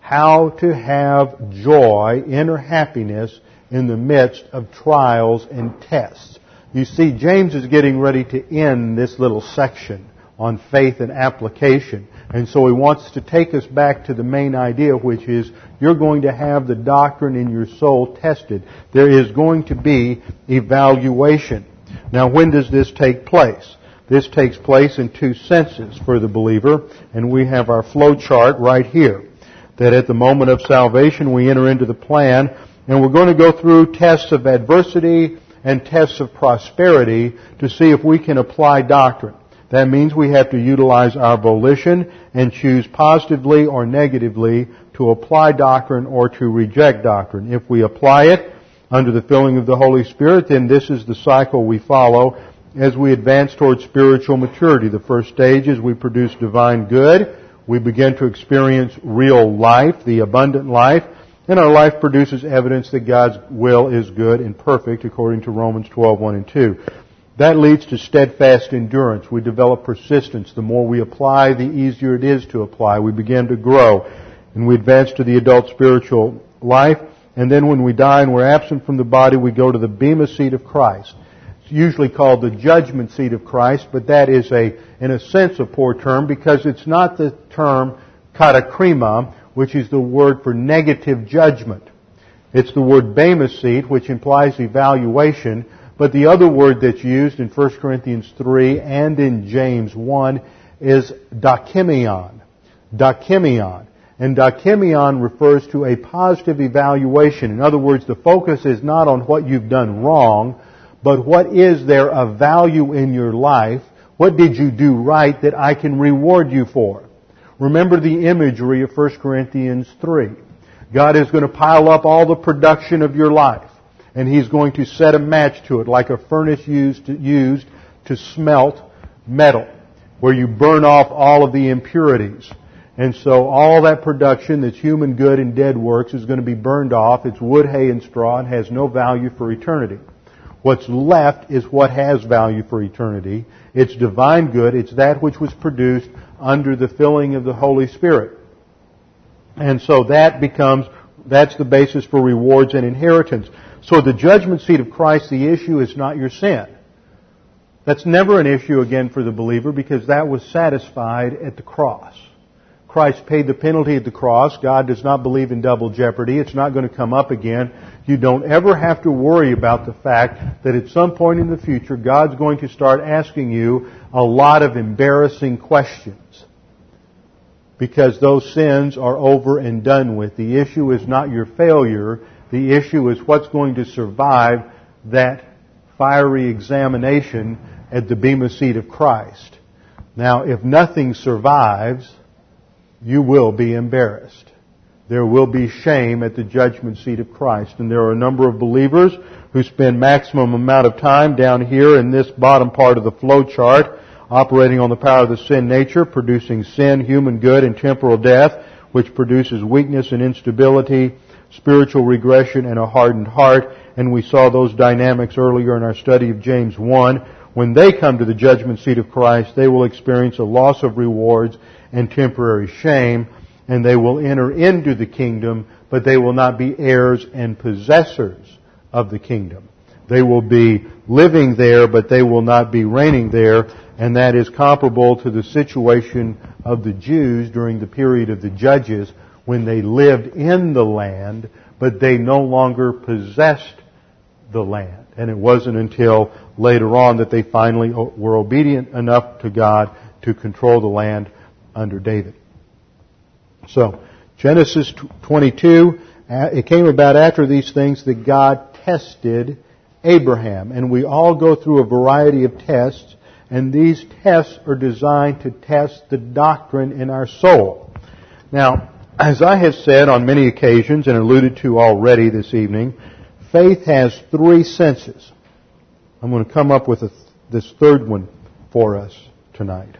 How to have joy, inner happiness in the midst of trials and tests. You see, James is getting ready to end this little section on faith and application. And so he wants to take us back to the main idea, which is you're going to have the doctrine in your soul tested. There is going to be evaluation. Now, when does this take place? This takes place in two senses for the believer, and we have our flow chart right here, that at the moment of salvation we enter into the plan, and we're going to go through tests of adversity and tests of prosperity to see if we can apply doctrine. That means we have to utilize our volition and choose positively or negatively to apply doctrine or to reject doctrine. If we apply it under the filling of the Holy Spirit, then this is the cycle we follow as we advance towards spiritual maturity. The first stage is we produce divine good. We begin to experience real life, the abundant life, and our life produces evidence that God's will is good and perfect according to Romans twelve, one and two. That leads to steadfast endurance. We develop persistence. The more we apply, the easier it is to apply. We begin to grow, and we advance to the adult spiritual life. And then when we die and we're absent from the body, we go to the bema seat of Christ. It's usually called the judgment seat of Christ, but that is, a, in a sense, a poor term because it's not the term katakrima, which is the word for negative judgment. It's the word bema seat, which implies evaluation. But the other word that's used in First Corinthians three and in James one is daikemion. Daikemion. And daikemion refers to a positive evaluation. In other words, the focus is not on what you've done wrong, but what is there of value in your life? What did you do right that I can reward you for? Remember the imagery of First Corinthians three. God is going to pile up all the production of your life. And He's going to set a match to it, like a furnace used to, used to smelt metal, where you burn off all of the impurities. And so all that production that's human good and dead works is going to be burned off. It's wood, hay, and straw and has no value for eternity. What's left is what has value for eternity. It's divine good. It's that which was produced under the filling of the Holy Spirit. And so that becomes, that's the basis for rewards and inheritance. So the judgment seat of Christ, the issue is not your sin. That's never an issue again for the believer because that was satisfied at the cross. Christ paid the penalty at the cross. God does not believe in double jeopardy. It's not going to come up again. You don't ever have to worry about the fact that at some point in the future, God's going to start asking you a lot of embarrassing questions because those sins are over and done with. The issue is not your failure. The issue is what's going to survive that fiery examination at the bema seat of Christ. Now, if nothing survives, you will be embarrassed. there will be shame at the judgment seat of Christ. And there are a number of believers who spend maximum amount of time down here in this bottom part of the flow chart, operating on the power of the sin nature, producing sin, human good, and temporal death, which produces weakness and instability, spiritual regression, and a hardened heart. And we saw those dynamics earlier in our study of James one. When they come to the judgment seat of Christ, they will experience a loss of rewards and temporary shame, and they will enter into the kingdom, but they will not be heirs and possessors of the kingdom. They will be living there, but they will not be reigning there, and that is comparable to the situation of the Jews during the period of the Judges, when they lived in the land, but they no longer possessed the land. And it wasn't until later on that they finally were obedient enough to God to control the land under David. So, Genesis twenty-two, it came about after these things that God tested Abraham. And we all go through a variety of tests, and these tests are designed to test the doctrine in our soul. Now, as I have said on many occasions and alluded to already this evening, faith has three senses. I'm going to come up with a th- this third one for us tonight.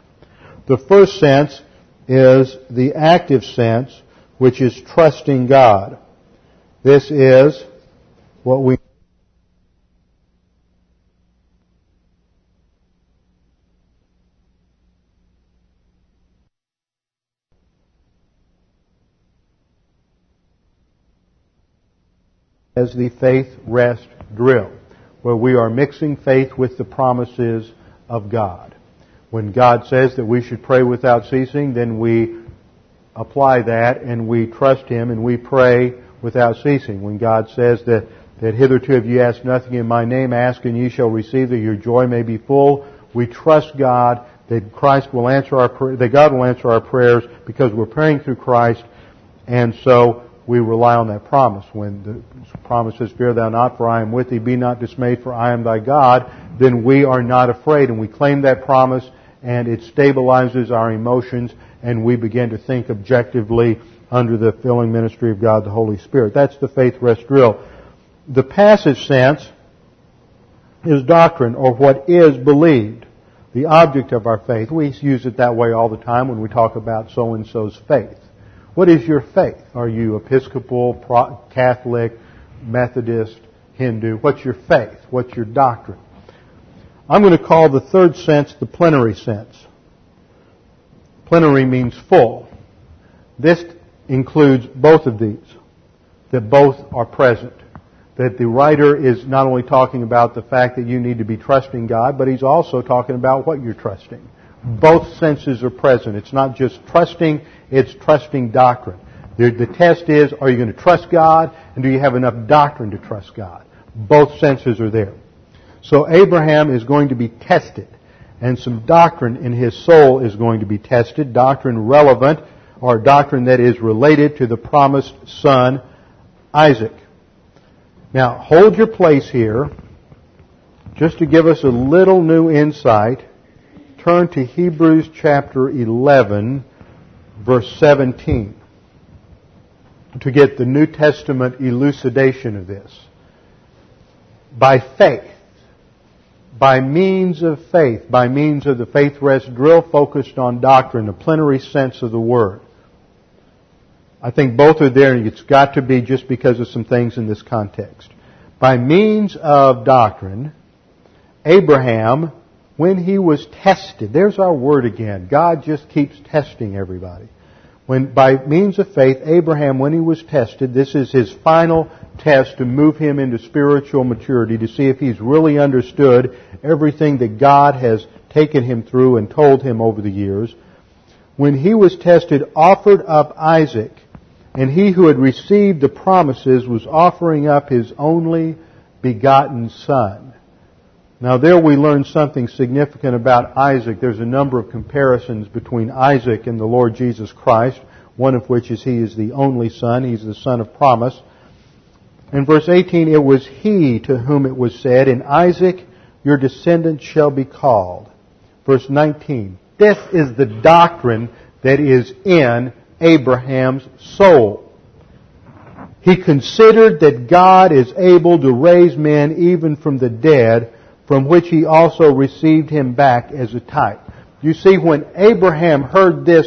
The first sense is the active sense, which is trusting God. This is what we as the faith rest drill, where we are mixing faith with the promises of God. When God says that we should pray without ceasing, then we apply that and we trust Him and we pray without ceasing. When God says that, that hitherto have ye asked nothing in my name, ask and ye shall receive that your joy may be full, we trust God that Christ will answer our prayer, that God will answer our prayers because we're praying through Christ, and so we rely on that promise. When the promise says, fear thou not, for I am with thee, be not dismayed, for I am thy God, then we are not afraid. And we claim that promise, and it stabilizes our emotions, and we begin to think objectively under the filling ministry of God, the Holy Spirit. That's the faith rest drill. The passive sense is doctrine, or what is believed, the object of our faith. We use it that way all the time when we talk about so-and-so's faith. What is your faith? Are you Episcopal, Catholic, Methodist, Hindu? What's your faith? What's your doctrine? I'm going to call the third sense the plenary sense. Plenary means full. This includes both of these, that both are present. That the writer is not only talking about the fact that you need to be trusting God, but he's also talking about what you're trusting. Both senses are present. It's not just trusting, it's trusting doctrine. The, the test is, are you going to trust God, and do you have enough doctrine to trust God? Both senses are there. So Abraham is going to be tested, and some doctrine in his soul is going to be tested, doctrine relevant, or doctrine that is related to the promised son, Isaac. Now, hold your place here, just to give us a little new insight. Turn to Hebrews chapter eleven, verse seventeen, to get the New Testament elucidation of this. By faith, by means of faith, by means of the faith rest drill focused on doctrine, the plenary sense of the word. I think both are there, and it's got to be just because of some things in this context. By means of doctrine, Abraham, when he was tested, there's our word again. God just keeps testing everybody. When, by means of faith, Abraham, when he was tested, this is his final test to move him into spiritual maturity, to see if he's really understood everything that God has taken him through and told him over the years. When he was tested, offered up Isaac, and he who had received the promises was offering up his only begotten son. Now there we learn something significant about Isaac. There's a number of comparisons between Isaac and the Lord Jesus Christ, one of which is he is the only son. He's the son of promise. In verse eighteen, it was he to whom it was said, in Isaac your descendants shall be called. Verse nineteen, this is the doctrine that is in Abraham's soul. He considered that God is able to raise men even from the dead, from which He also received him back as a type. You see, when Abraham heard this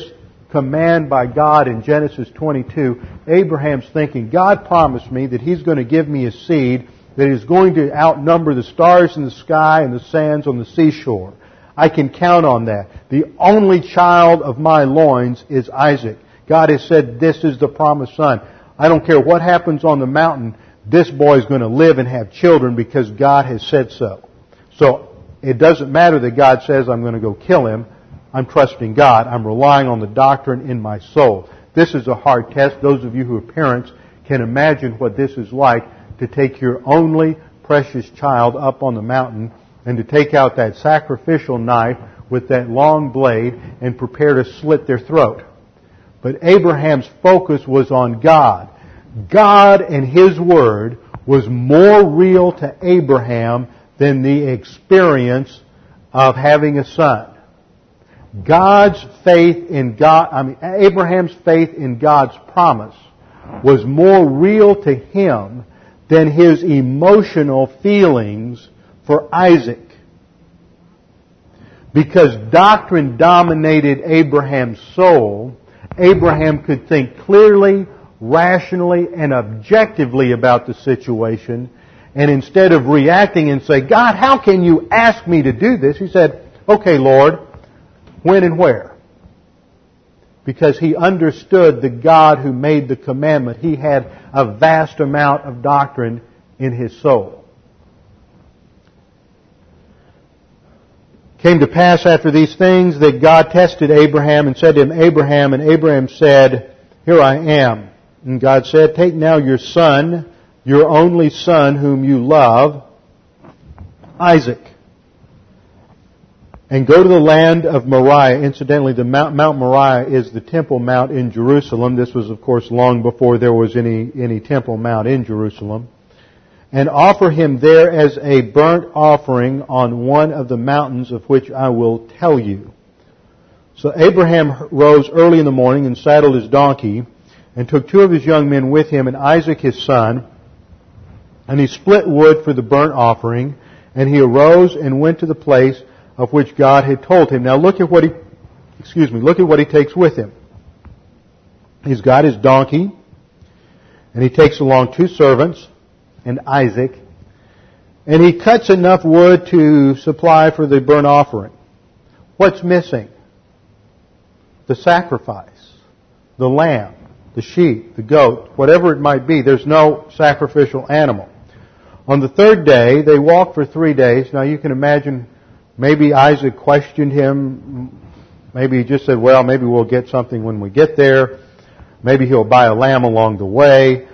command by God in Genesis twenty-two, Abraham's thinking, God promised me that He's going to give me a seed that is going to outnumber the stars in the sky and the sands on the seashore. I can count on that. The only child of my loins is Isaac. God has said, this is the promised son. I don't care what happens on the mountain, this boy is going to live and have children because God has said so. So it doesn't matter that God says, I'm going to go kill him. I'm trusting God. I'm relying on the doctrine in my soul. This is a hard test. Those of you who are parents can imagine what this is like, to take your only precious child up on the mountain and to take out that sacrificial knife with that long blade and prepare to slit their throat. But Abraham's focus was on God. God and His Word was more real to Abraham than the experience of having a son. God's faith in God, I mean, Abraham's faith in God's promise was more real to him than his emotional feelings for Isaac. Because doctrine dominated Abraham's soul, Abraham could think clearly, rationally, and objectively about the situation, and instead of reacting and say, God, how can you ask me to do this? He said, okay, Lord, when and where? Because he understood the God who made the commandment. He had a vast amount of doctrine in his soul. It came to pass after these things that God tested Abraham and said to him, Abraham, and Abraham said, here I am. And God said, take now your son, your only son whom you love, Isaac, and go to the land of Moriah. Incidentally, the Mount, Mount Moriah is the Temple Mount in Jerusalem. This was, of course, long before there was any, any Temple Mount in Jerusalem. And offer him there as a burnt offering on one of the mountains of which I will tell you. So Abraham rose early in the morning and saddled his donkey and took two of his young men with him and Isaac his son. And he split wood for the burnt offering. And he arose and went to the place of which God had told him. Now look at what he, excuse me, look at what he takes with him. He's got his donkey, and he takes along two servants and Isaac, and he cuts enough wood to supply for the burnt offering. What's missing? The sacrifice, the lamb, the sheep, the goat, whatever it might be. There's no sacrificial animal. On the third day, they walked for three days. Now you can imagine, maybe Isaac questioned him. Maybe he just said, well, maybe we'll get something when we get there. Maybe he'll buy a lamb along the way.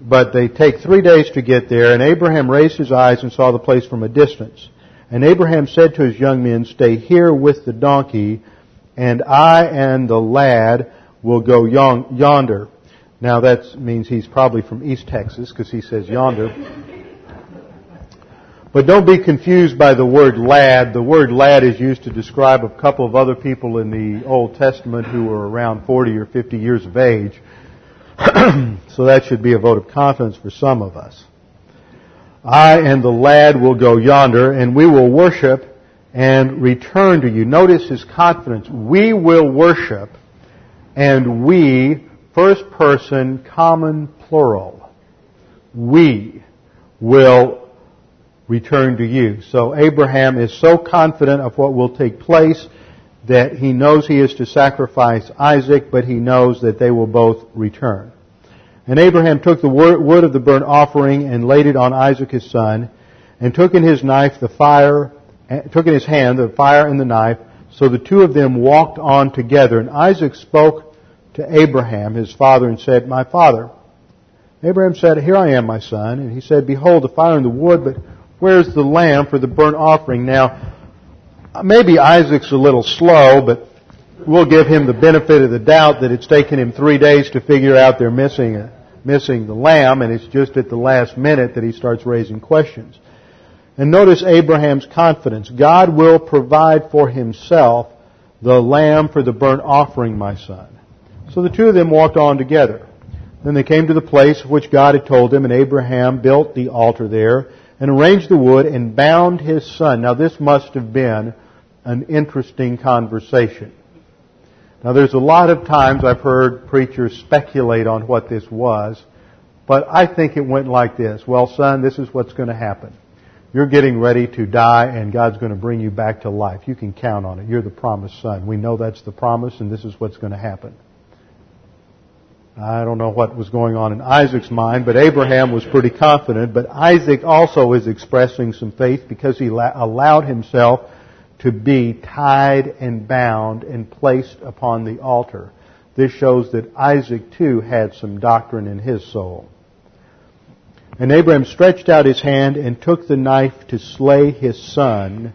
But they take three days to get there, and Abraham raised his eyes and saw the place from a distance. And Abraham said to his young men, stay here with the donkey, and I and the lad will go yonder. Now that means he's probably from East Texas, because he says yonder. But don't be confused by the word lad. The word lad is used to describe a couple of other people in the Old Testament who were around forty or fifty years of age. So that should be a vote of confidence for some of us. I and the lad will go yonder, and we will worship and return to you. Notice his confidence. We will worship, and we, first person, common plural. We will return to you. So Abraham is so confident of what will take place that he knows he is to sacrifice Isaac, but he knows that they will both return. And Abraham took the wood of the burnt offering and laid it on Isaac his son, and took in his knife the fire, took in his hand the fire and the knife. So the two of them walked on together. And Isaac spoke to Abraham, his father, and said, my father. Abraham said, here I am, my son. And he said, behold, the fire and the wood, but where's the lamb for the burnt offering? Now, maybe Isaac's a little slow, but we'll give him the benefit of the doubt that it's taken him three days to figure out they're missing a, missing the lamb, and it's just at the last minute that he starts raising questions. And notice Abraham's confidence. God will provide for himself the lamb for the burnt offering, my son. So the two of them walked on together. Then they came to the place which God had told him, and Abraham built the altar there and arranged the wood and bound his son. Now, this must have been an interesting conversation. Now, there's a lot of times I've heard preachers speculate on what this was, but I think it went like this. Well, son, this is what's going to happen. You're getting ready to die, and God's going to bring you back to life. You can count on it. You're the promised son. We know that's the promise, and this is what's going to happen. I don't know what was going on in Isaac's mind, but Abraham was pretty confident. But Isaac also is expressing some faith because he la- allowed himself to be tied and bound and placed upon the altar. This shows that Isaac, too, had some doctrine in his soul. And Abraham stretched out his hand and took the knife to slay his son.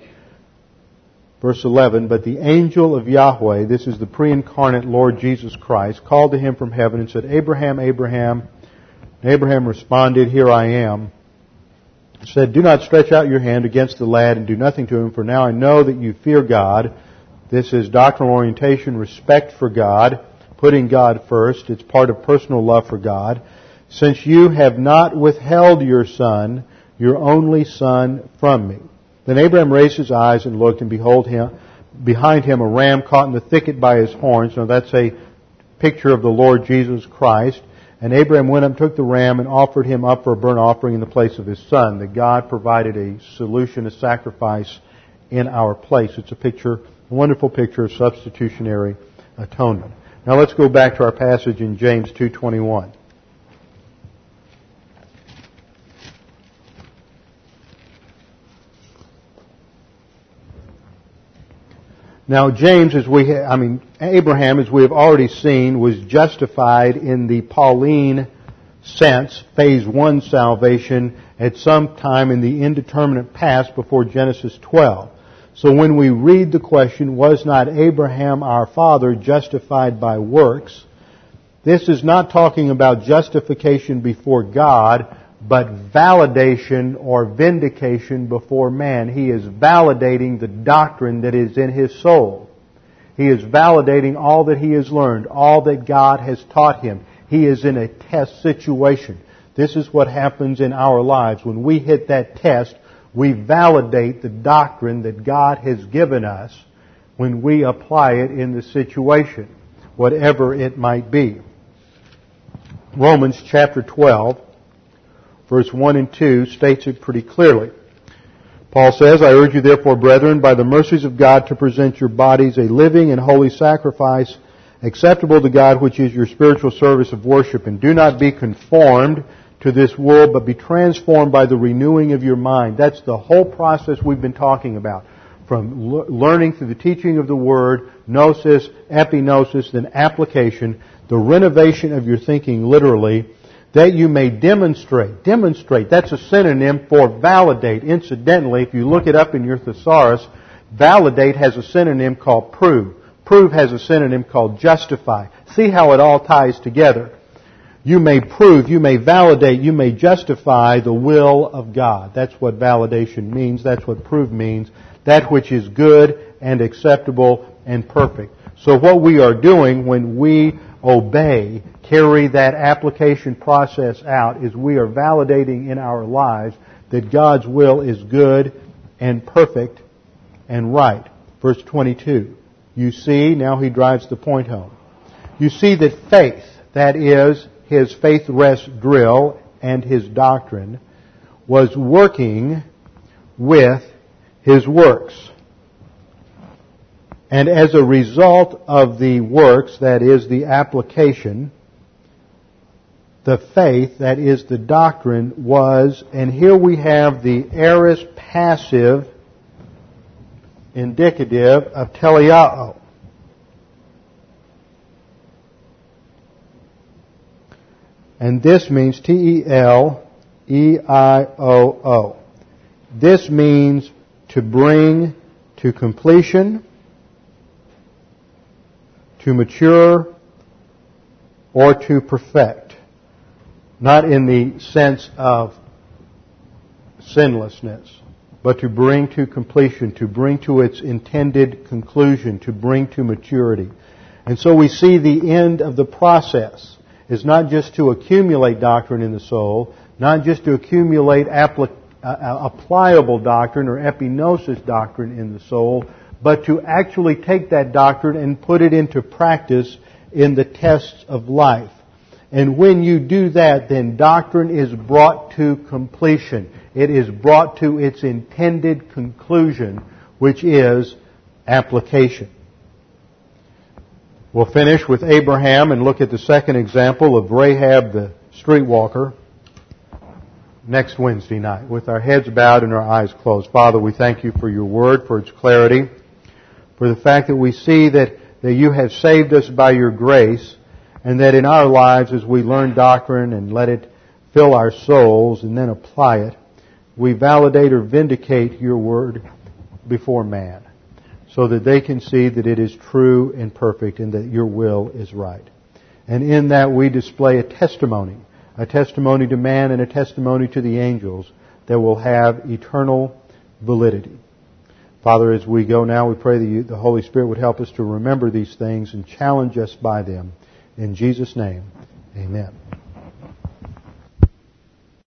Verse eleven, but the angel of Yahweh, this is the pre-incarnate Lord Jesus Christ, called to him from heaven and said, Abraham, Abraham. And Abraham responded, Here I am. He said, Do not stretch out your hand against the lad and do nothing to him, for now I know that you fear God. This is doctrinal orientation, respect for God, putting God first. It's part of personal love for God. Since you have not withheld your son, your only son, from me. Then Abraham raised his eyes and looked, and behold him, behind him a ram caught in the thicket by his horns. Now that's a picture of the Lord Jesus Christ. And Abraham went up, took the ram, and offered him up for a burnt offering in the place of his son. That God provided a solution, a sacrifice in our place. It's a picture, a wonderful picture of substitutionary atonement. Now let's go back to our passage in James two twenty-one. Now, James, as we, ha- I mean, Abraham, as we have already seen, was justified in the Pauline sense, phase one salvation, at some time in the indeterminate past before Genesis twelve. So when we read the question, was not Abraham our father justified by works? This is not talking about justification before God, but validation or vindication before man. He is validating the doctrine that is in his soul. He is validating all that he has learned, all that God has taught him. He is in a test situation. This is what happens in our lives. When we hit that test, we validate the doctrine that God has given us when we apply it in the situation, whatever it might be. Romans chapter twelve. Verse one and two states it pretty clearly. Paul says, I urge you therefore, brethren, by the mercies of God, to present your bodies a living and holy sacrifice, acceptable to God, which is your spiritual service of worship. And do not be conformed to this world, but be transformed by the renewing of your mind. That's the whole process we've been talking about. From learning through the teaching of the Word, gnosis, epignosis, then application, the renovation of your thinking literally, that you may demonstrate. Demonstrate, that's a synonym for validate. Incidentally, if you look it up in your thesaurus, validate has a synonym called prove. Prove has a synonym called justify. See how it all ties together. You may prove, you may validate, you may justify the will of God. That's what validation means. That's what prove means. That which is good and acceptable and perfect. So what we are doing when we obey, carry that application process out, is we are validating in our lives that God's will is good and perfect and right. Verse twenty-two, you see, now he drives the point home. You see that faith, that is his faith rest drill and his doctrine, was working with his works. And as a result of the works, that is the application, the faith, that is the doctrine, was, and here we have the aorist passive indicative of teleao. And this means T E L E I O O. This means to bring to completion, to mature, or to perfect. Not in the sense of sinlessness, but to bring to completion, to bring to its intended conclusion, to bring to maturity. And so we see the end of the process. is not just to accumulate doctrine in the soul, not just to accumulate applic- uh, applicable doctrine or epinosis doctrine in the soul, but to actually take that doctrine and put it into practice in the tests of life. And when you do that, then doctrine is brought to completion. It is brought to its intended conclusion, which is application. We'll finish with Abraham and look at the second example of Rahab the streetwalker next Wednesday night, with our heads bowed and our eyes closed. Father, we thank you for your word, for its clarity, for the fact that we see that, that you have saved us by your grace, and that in our lives, as we learn doctrine and let it fill our souls and then apply it, we validate or vindicate your word before man, so that they can see that it is true and perfect and that your will is right. And in that we display a testimony, a testimony to man and a testimony to the angels that will have eternal validity. Father, as we go now, we pray that you, the Holy Spirit would help us to remember these things and challenge us by them. In Jesus' name, amen.